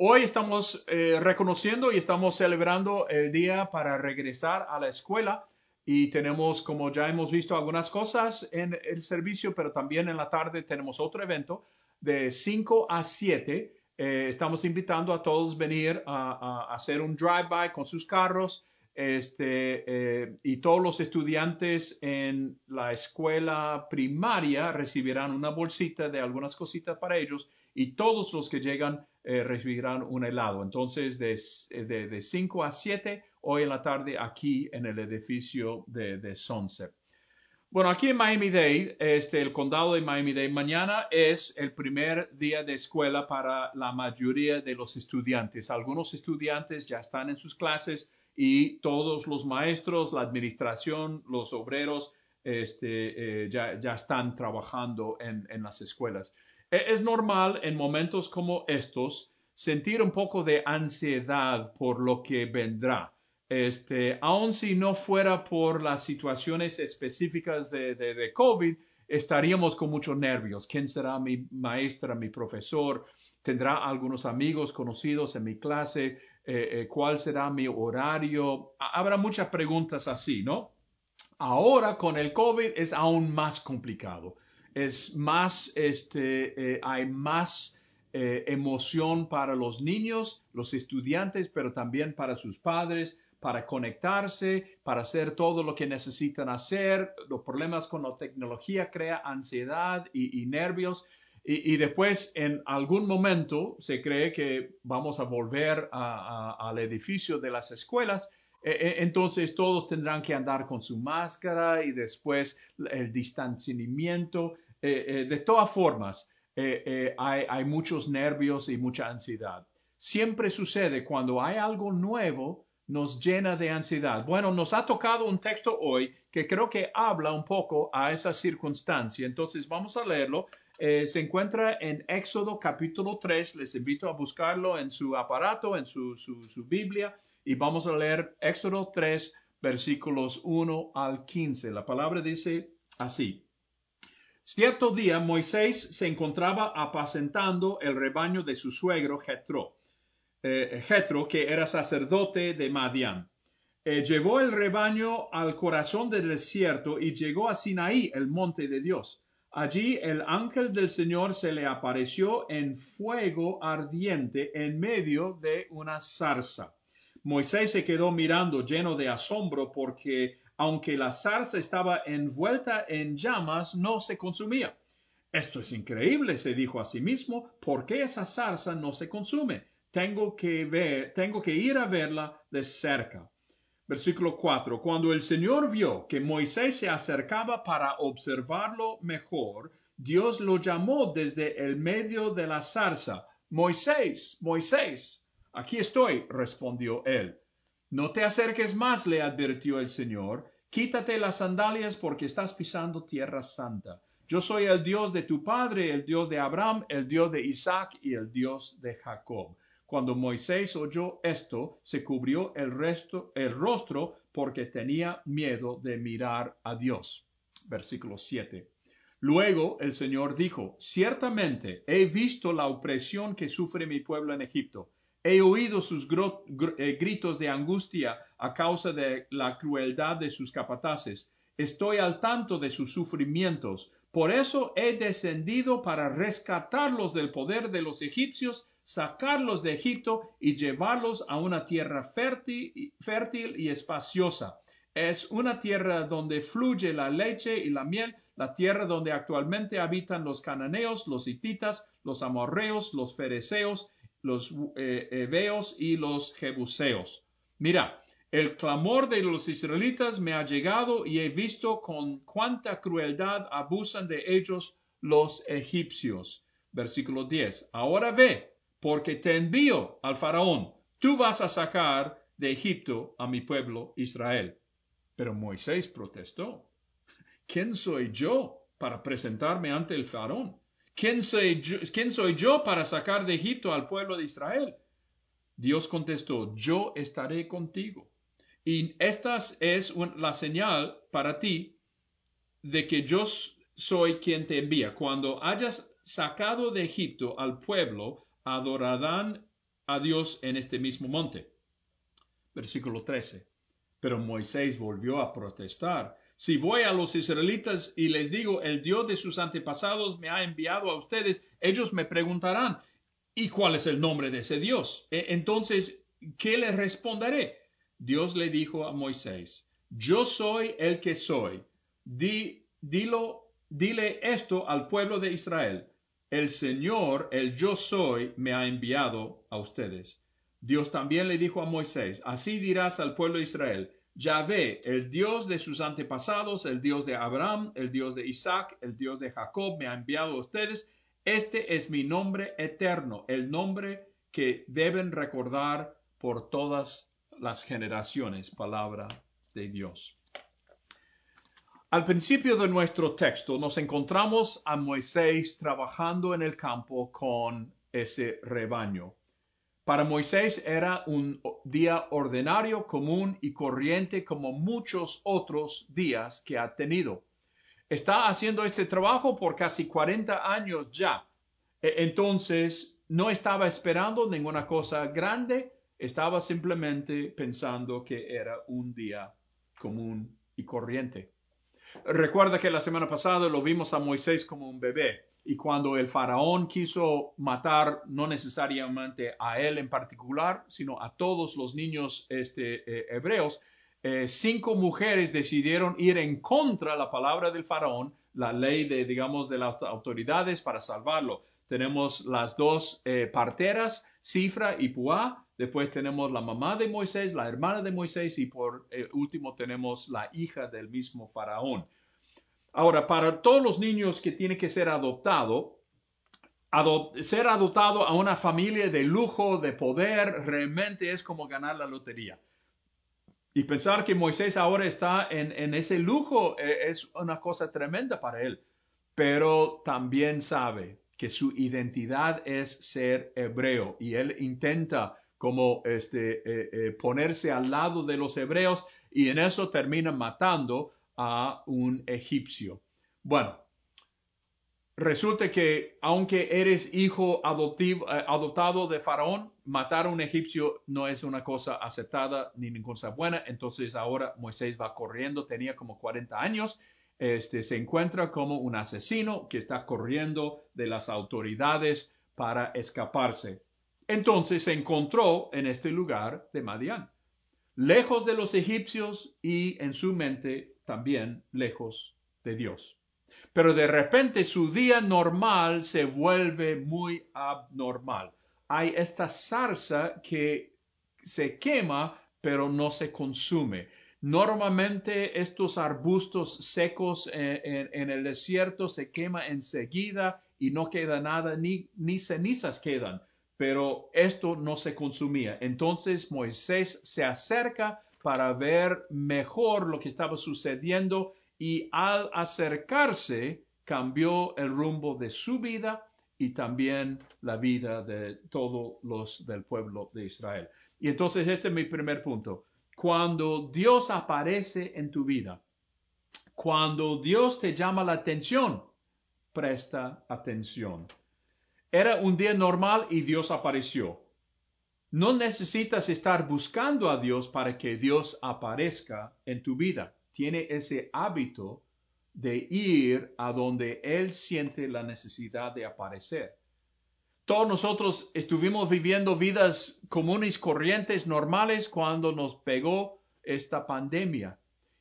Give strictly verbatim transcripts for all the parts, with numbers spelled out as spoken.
Hoy estamos eh, reconociendo y estamos celebrando el día para regresar a la escuela. Y tenemos, como ya hemos visto, algunas cosas en el servicio, pero también en la tarde tenemos otro evento de cinco a siete. Eh, estamos invitando a todos venir a, a hacer un drive-by con sus carros. Este, eh, y todos los estudiantes en la escuela primaria recibirán una bolsita de algunas cositas para ellos. Y todos los que llegan eh, recibirán un helado. Entonces, de, de, de cinco a siete hoy en la tarde aquí en el edificio de, de Sunset. Bueno, aquí en Miami-Dade, este, el condado de Miami-Dade, mañana es el primer día de escuela para la mayoría de los estudiantes. Algunos estudiantes ya están en sus clases y todos los maestros, la administración, los obreros, este, eh, ya, ya están trabajando en, en las escuelas. Es normal en momentos como estos sentir un poco de ansiedad por lo que vendrá. Este, aun si no fuera por las situaciones específicas de, de, de COVID, estaríamos con muchos nervios. ¿Quién será mi maestra, mi profesor? ¿Tendrá algunos amigos conocidos en mi clase? Eh, eh, ¿Cuál será mi horario? Habrá muchas preguntas así, ¿no? Ahora con el COVID es aún más complicado. Es más, este, eh, hay más eh, emoción para los niños, los estudiantes, pero también para sus padres, para conectarse, para hacer todo lo que necesitan hacer. Los problemas con la tecnología crean ansiedad y, y nervios. Y, y después, en algún momento, se cree que vamos a volver a, a, al edificio de las escuelas. Eh, entonces, todos tendrán que andar con su máscara y después el distanciamiento. Eh, eh, de todas formas, eh, eh, hay, hay muchos nervios y mucha ansiedad. Siempre sucede cuando hay algo nuevo, nos llena de ansiedad. Bueno, nos ha tocado un texto hoy que creo que habla un poco a esa circunstancia. Entonces, vamos a leerlo. Eh, se encuentra en Éxodo capítulo tres. Les invito a buscarlo en su aparato, en su, su, su Biblia. Y vamos a leer Éxodo tres, versículos uno al quince. La palabra dice así. Cierto día, Moisés se encontraba apacentando el rebaño de su suegro, Jetro, eh, Jetro, que era sacerdote de Madian. Eh, llevó el rebaño al corazón del desierto y llegó a Sinaí, el monte de Dios. Allí el ángel del Señor se le apareció en fuego ardiente en medio de una zarza. Moisés se quedó mirando lleno de asombro porque, aunque la zarza estaba envuelta en llamas, no se consumía. Esto es increíble, se dijo a sí mismo, ¿por qué esa zarza no se consume? Tengo que ver, tengo que ir a verla de cerca. Versículo cuatro. Cuando el Señor vio que Moisés se acercaba para observarlo mejor, Dios lo llamó desde el medio de la zarza. Moisés, Moisés. Aquí estoy, respondió él. No te acerques más, le advirtió el Señor. Quítate las sandalias porque estás pisando tierra santa. Yo soy el Dios de tu padre, el Dios de Abraham, el Dios de Isaac y el Dios de Jacob. Cuando Moisés oyó esto, se cubrió el, resto, el rostro porque tenía miedo de mirar a Dios. Versículo siete. Luego el Señor dijo, ciertamente he visto la opresión que sufre mi pueblo en Egipto. He oído sus gritos de angustia a causa de la crueldad de sus capataces. Estoy al tanto de sus sufrimientos. Por eso he descendido para rescatarlos del poder de los egipcios, sacarlos de Egipto y llevarlos a una tierra fértil, fértil y espaciosa. Es una tierra donde fluye la leche y la miel, la tierra donde actualmente habitan los cananeos, los hititas, los amoreos, los fereceos, los eh, heveos y los jebuseos. Mira, el clamor de los israelitas me ha llegado y he visto con cuánta crueldad abusan de ellos los egipcios. Versículo diez. Ahora ve, porque te envío al faraón. Tú vas a sacar de Egipto a mi pueblo Israel. Pero Moisés protestó. ¿Quién soy yo para presentarme ante el faraón? ¿Quién soy yo, ¿Quién soy yo para sacar de Egipto al pueblo de Israel? Dios contestó, yo estaré contigo. Y esta es un, la señal para ti de que yo soy quien te envía. Cuando hayas sacado de Egipto al pueblo, adorarán a Dios en este mismo monte. Versículo trece. Pero Moisés volvió a protestar. Si voy a los israelitas y les digo, el Dios de sus antepasados me ha enviado a ustedes, ellos me preguntarán, ¿y cuál es el nombre de ese Dios? Entonces, ¿qué les responderé? Dios le dijo a Moisés, yo soy el que soy. Di, dilo, dile esto al pueblo de Israel. El Señor, el yo soy, me ha enviado a ustedes. Dios también le dijo a Moisés, así dirás al pueblo de Israel, Yahvé, el Dios de sus antepasados, el Dios de Abraham, el Dios de Isaac, el Dios de Jacob, me ha enviado a ustedes. Este es mi nombre eterno, el nombre que deben recordar por todas las generaciones. Palabra de Dios. Al principio de nuestro texto nos encontramos a Moisés trabajando en el campo con ese rebaño. Para Moisés era un día ordinario, común y corriente como muchos otros días que ha tenido. Está haciendo este trabajo por casi cuarenta años ya. Entonces, no estaba esperando ninguna cosa grande. Estaba simplemente pensando que era un día común y corriente. Recuerda que la semana pasada lo vimos a Moisés como un bebé. Y cuando el faraón quiso matar, no necesariamente a él en particular, sino a todos los niños este, eh, hebreos, eh, cinco mujeres decidieron ir en contra de la palabra del faraón, la ley de, digamos, de las autoridades para salvarlo. Tenemos las dos eh, parteras, Sifra y Puah. Después tenemos la mamá de Moisés, la hermana de Moisés y por eh, último tenemos la hija del mismo faraón. Ahora, para todos los niños que tienen que ser adoptados, adop- ser adoptado a una familia de lujo, de poder, realmente es como ganar la lotería. Y pensar que Moisés ahora está en, en ese lujo eh, es una cosa tremenda para él. Pero también sabe que su identidad es ser hebreo y él intenta como este, eh, eh, ponerse al lado de los hebreos y en eso termina matando a un egipcio. Bueno, resulta que aunque eres hijo adoptivo, eh, adoptado de Faraón, matar a un egipcio no es una cosa aceptada ni ninguna cosa buena. Entonces ahora Moisés va corriendo, tenía como cuarenta años, este, se encuentra como un asesino que está corriendo de las autoridades para escaparse. Entonces se encontró en este lugar de Madian, lejos de los egipcios y en su mente también lejos de Dios. Pero de repente su día normal se vuelve muy abnormal. Hay esta zarza que se quema, pero no se consume. Normalmente estos arbustos secos en, en, en el desierto se queman enseguida y no queda nada, ni, ni cenizas quedan. Pero esto no se consumía. Entonces Moisés se acerca para ver mejor lo que estaba sucediendo y al acercarse cambió el rumbo de su vida y también la vida de todos los del pueblo de Israel. Y entonces este es mi primer punto. Cuando Dios aparece en tu vida, cuando Dios te llama la atención, presta atención. Era un día normal y Dios apareció. No necesitas estar buscando a Dios para que Dios aparezca en tu vida. Tiene ese hábito de ir a donde Él siente la necesidad de aparecer. Todos nosotros estuvimos viviendo vidas comunes, corrientes, normales cuando nos pegó esta pandemia.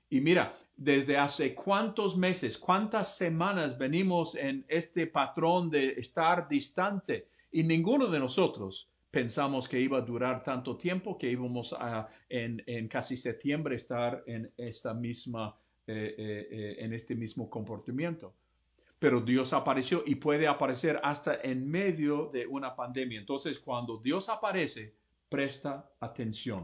Y mira, desde hace cuántos meses, cuántas semanas venimos en este patrón de estar distante y ninguno de nosotros pensamos que iba a durar tanto tiempo, que íbamos a en, en casi septiembre estar en esta misma, eh, eh, en este mismo comportamiento. Pero Dios apareció y puede aparecer hasta en medio de una pandemia. Entonces, cuando Dios aparece, presta atención.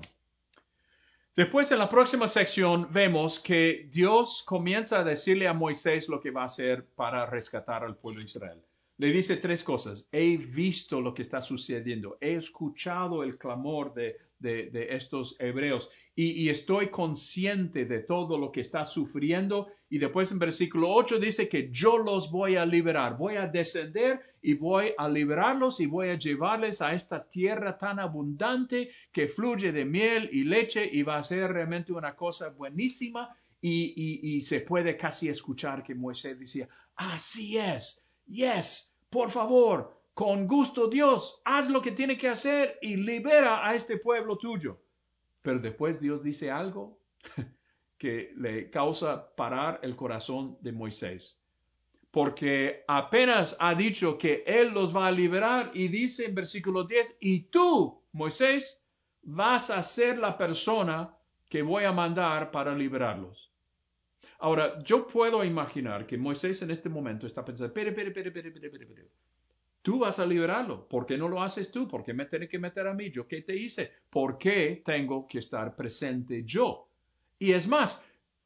Después, en la próxima sección, vemos que Dios comienza a decirle a Moisés lo que va a hacer para rescatar al pueblo de Israel. Le dice tres cosas. He visto lo que está sucediendo. He escuchado el clamor de, de, de estos hebreos. Y, y estoy consciente de todo lo que está sufriendo. Y después en versículo ocho dice que yo los voy a liberar. Voy a descender y voy a liberarlos y voy a llevarles a esta tierra tan abundante que fluye de miel y leche. Y va a ser realmente una cosa buenísima. Y, y, y se puede casi escuchar que Moisés decía, así es. Yes, por favor, con gusto Dios, haz lo que tiene que hacer y libera a este pueblo tuyo. Pero después Dios dice algo que le causa parar el corazón de Moisés. Porque apenas ha dicho que Él los va a liberar y dice en versículo diez, y tú, Moisés, vas a ser la persona que voy a mandar para liberarlos. Ahora, yo puedo imaginar que Moisés en este momento está pensando, pero, pero, pero, pero, pero, pero, pero, tú vas a liberarlo. ¿Por qué no lo haces tú? ¿Por qué me tienes que meter a mí? ¿Yo qué te hice? ¿Por qué tengo que estar presente yo? Y es más,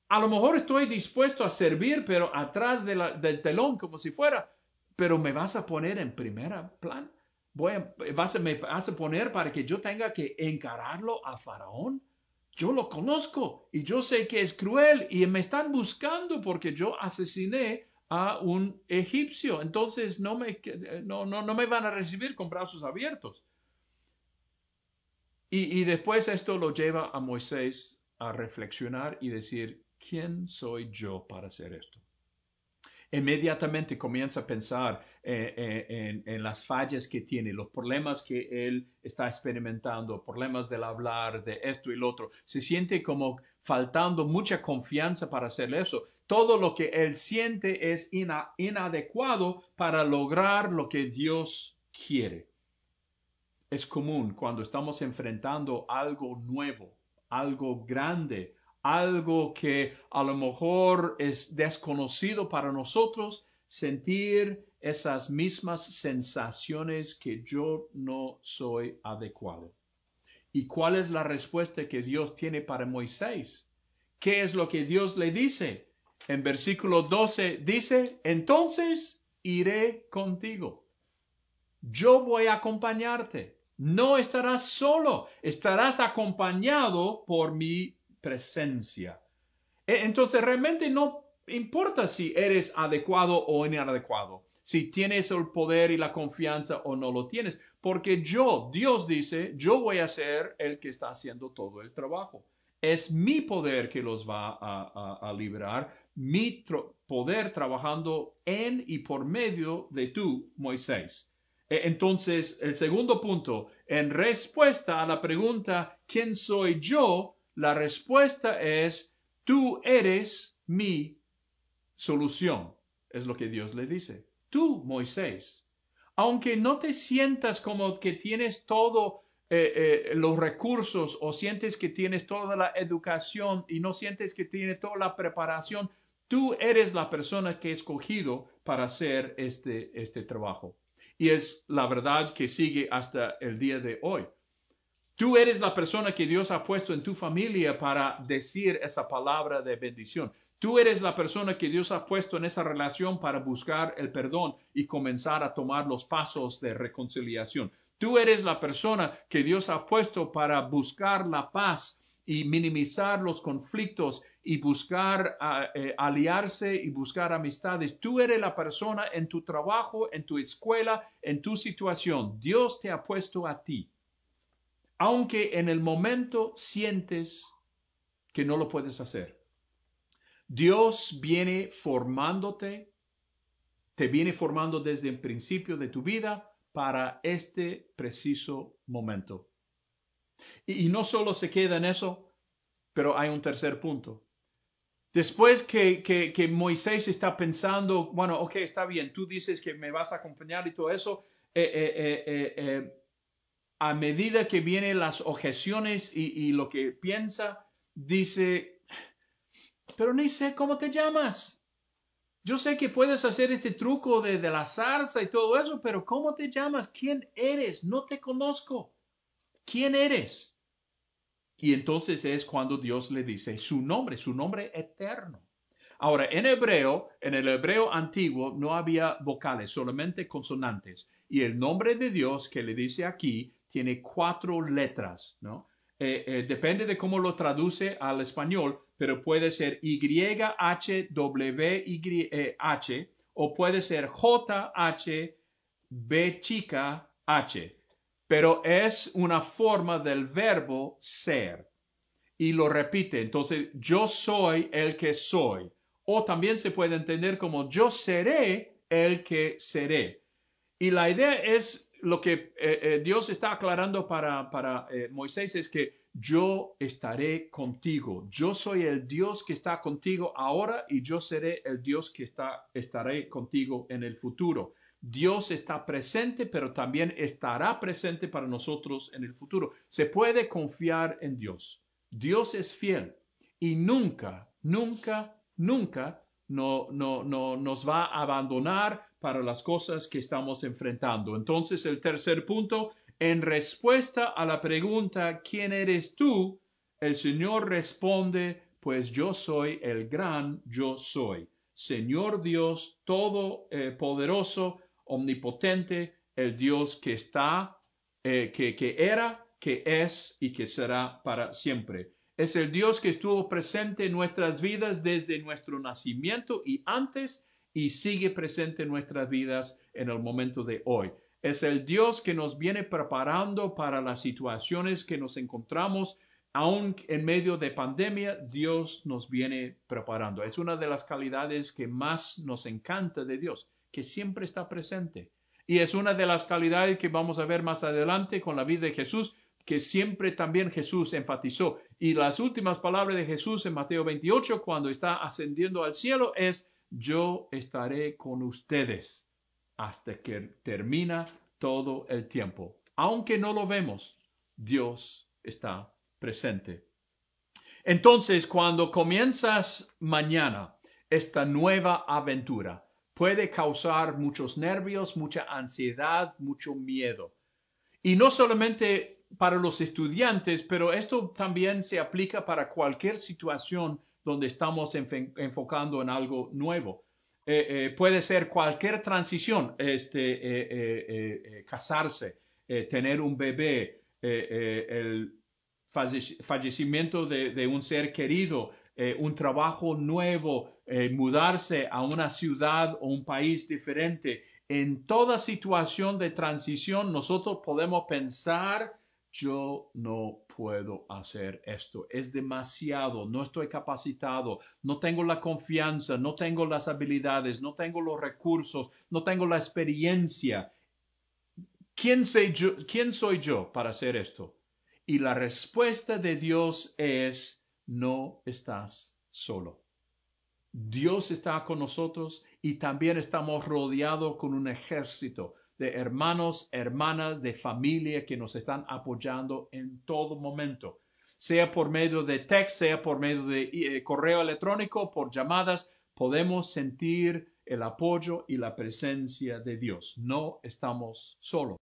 a lo mejor estoy dispuesto a servir, pero atrás de la, del telón, como si fuera, pero me vas a poner en primera plan. Voy a, vas a, me vas a poner para que yo tenga que encararlo a Faraón. Yo lo conozco y yo sé que es cruel y me están buscando porque yo asesiné a un egipcio. Entonces no me, no, no, no me van a recibir con brazos abiertos. Y, y después esto lo lleva a Moisés a reflexionar y decir, ¿quién soy yo para hacer esto? Inmediatamente comienza a pensar eh, eh, en, en las fallas que tiene, los problemas que él está experimentando, problemas del hablar, de esto y lo otro. Se siente como faltando mucha confianza para hacer eso. Todo lo que él siente es ina- inadecuado para lograr lo que Dios quiere. Es común cuando estamos enfrentando algo nuevo, algo grande, algo que a lo mejor es desconocido para nosotros, sentir esas mismas sensaciones que yo no soy adecuado. ¿Y cuál es la respuesta que Dios tiene para Moisés? ¿Qué es lo que Dios le dice? En versículo doce dice, entonces iré contigo. Yo voy a acompañarte. No estarás solo, estarás acompañado por mi presencia. Entonces realmente no importa si eres adecuado o inadecuado, si tienes el poder y la confianza o no lo tienes, porque yo, Dios dice, yo voy a ser el que está haciendo todo el trabajo. Es mi poder que los va a, a, a liberar, mi tro- poder trabajando en y por medio de tú, Moisés. Entonces, el segundo punto, en respuesta a la pregunta, ¿quién soy yo? La respuesta es, tú eres mi solución. Es lo que Dios le dice. Tú, Moisés, aunque no te sientas como que tienes todos eh, eh, los recursos o sientes que tienes toda la educación y no sientes que tienes toda la preparación, tú eres la persona que he escogido para hacer este, este trabajo. Y es la verdad que sigue hasta el día de hoy. Tú eres la persona que Dios ha puesto en tu familia para decir esa palabra de bendición. Tú eres la persona que Dios ha puesto en esa relación para buscar el perdón y comenzar a tomar los pasos de reconciliación. Tú eres la persona que Dios ha puesto para buscar la paz y minimizar los conflictos y buscar uh, eh, aliarse y buscar amistades. Tú eres la persona en tu trabajo, en tu escuela, en tu situación. Dios te ha puesto a ti. Aunque en el momento sientes que no lo puedes hacer. Dios viene formándote, te viene formando desde el principio de tu vida para este preciso momento. Y, y no solo se queda en eso, pero hay un tercer punto. Después que, que, que Moisés está pensando, bueno, ok, está bien, tú dices que me vas a acompañar y todo eso, eh, eh, eh, eh, eh, a medida que vienen las objeciones y, y lo que piensa, dice, pero ni sé cómo te llamas. Yo sé que puedes hacer este truco de, de la zarza y todo eso, pero ¿cómo te llamas? ¿Quién eres? No te conozco. ¿Quién eres? Y entonces es cuando Dios le dice su nombre, su nombre eterno. Ahora, en hebreo, en el hebreo antiguo no había vocales, solamente consonantes. Y el nombre de Dios que le dice aquí tiene cuatro letras, ¿no? Eh, eh, depende de cómo lo traduce al español, pero puede ser Y H W Y H o puede ser J H B chica H. Pero es una forma del verbo ser. Y lo repite. Entonces, yo soy el que soy. O también se puede entender como yo seré el que seré. Y la idea es lo que eh, eh, Dios está aclarando para, para eh, Moisés, es que yo estaré contigo. Yo soy el Dios que está contigo ahora y yo seré el Dios que está, estaré contigo en el futuro. Dios está presente, pero también estará presente para nosotros en el futuro. Se puede confiar en Dios. Dios es fiel y nunca, nunca, nunca no, no, no, nos va a abandonar para las cosas que estamos enfrentando. Entonces, el tercer punto, en respuesta a la pregunta, ¿quién eres tú? El Señor responde, pues yo soy el gran yo soy. Señor Dios, todopoderoso, omnipotente, el Dios que está, eh, que, que era, que es y que será para siempre. Es el Dios que estuvo presente en nuestras vidas desde nuestro nacimiento y antes, y sigue presente en nuestras vidas en el momento de hoy. Es el Dios que nos viene preparando para las situaciones que nos encontramos, aún en medio de pandemia. Dios nos viene preparando. Es una de las calidades que más nos encanta de Dios, que siempre está presente. Y es una de las calidades que vamos a ver más adelante con la vida de Jesús, que siempre también Jesús enfatizó. Y las últimas palabras de Jesús en Mateo veintiocho, cuando está ascendiendo al cielo, es: yo estaré con ustedes hasta que termina todo el tiempo. Aunque no lo vemos, Dios está presente. Entonces, cuando comienzas mañana esta nueva aventura, puede causar muchos nervios, mucha ansiedad, mucho miedo. Y no solamente para los estudiantes, pero esto también se aplica para cualquier situación donde estamos enfocando en algo nuevo. Eh, eh, puede ser cualquier transición, este, eh, eh, eh, eh, casarse, eh, tener un bebé, eh, eh, el fallecimiento de, de un ser querido, Eh, un trabajo nuevo, eh, mudarse a una ciudad o un país diferente. En toda situación de transición, nosotros podemos pensar, yo no puedo hacer esto, es demasiado, no estoy capacitado, no tengo la confianza, no tengo las habilidades, no tengo los recursos, no tengo la experiencia. ¿Quién soy yo, quién soy yo para hacer esto? Y la respuesta de Dios es: no estás solo. Dios está con nosotros y también estamos rodeados con un ejército de hermanos, hermanas, de familia que nos están apoyando en todo momento, sea por medio de text, sea por medio de eh, correo electrónico, por llamadas. Podemos sentir el apoyo y la presencia de Dios. No estamos solos.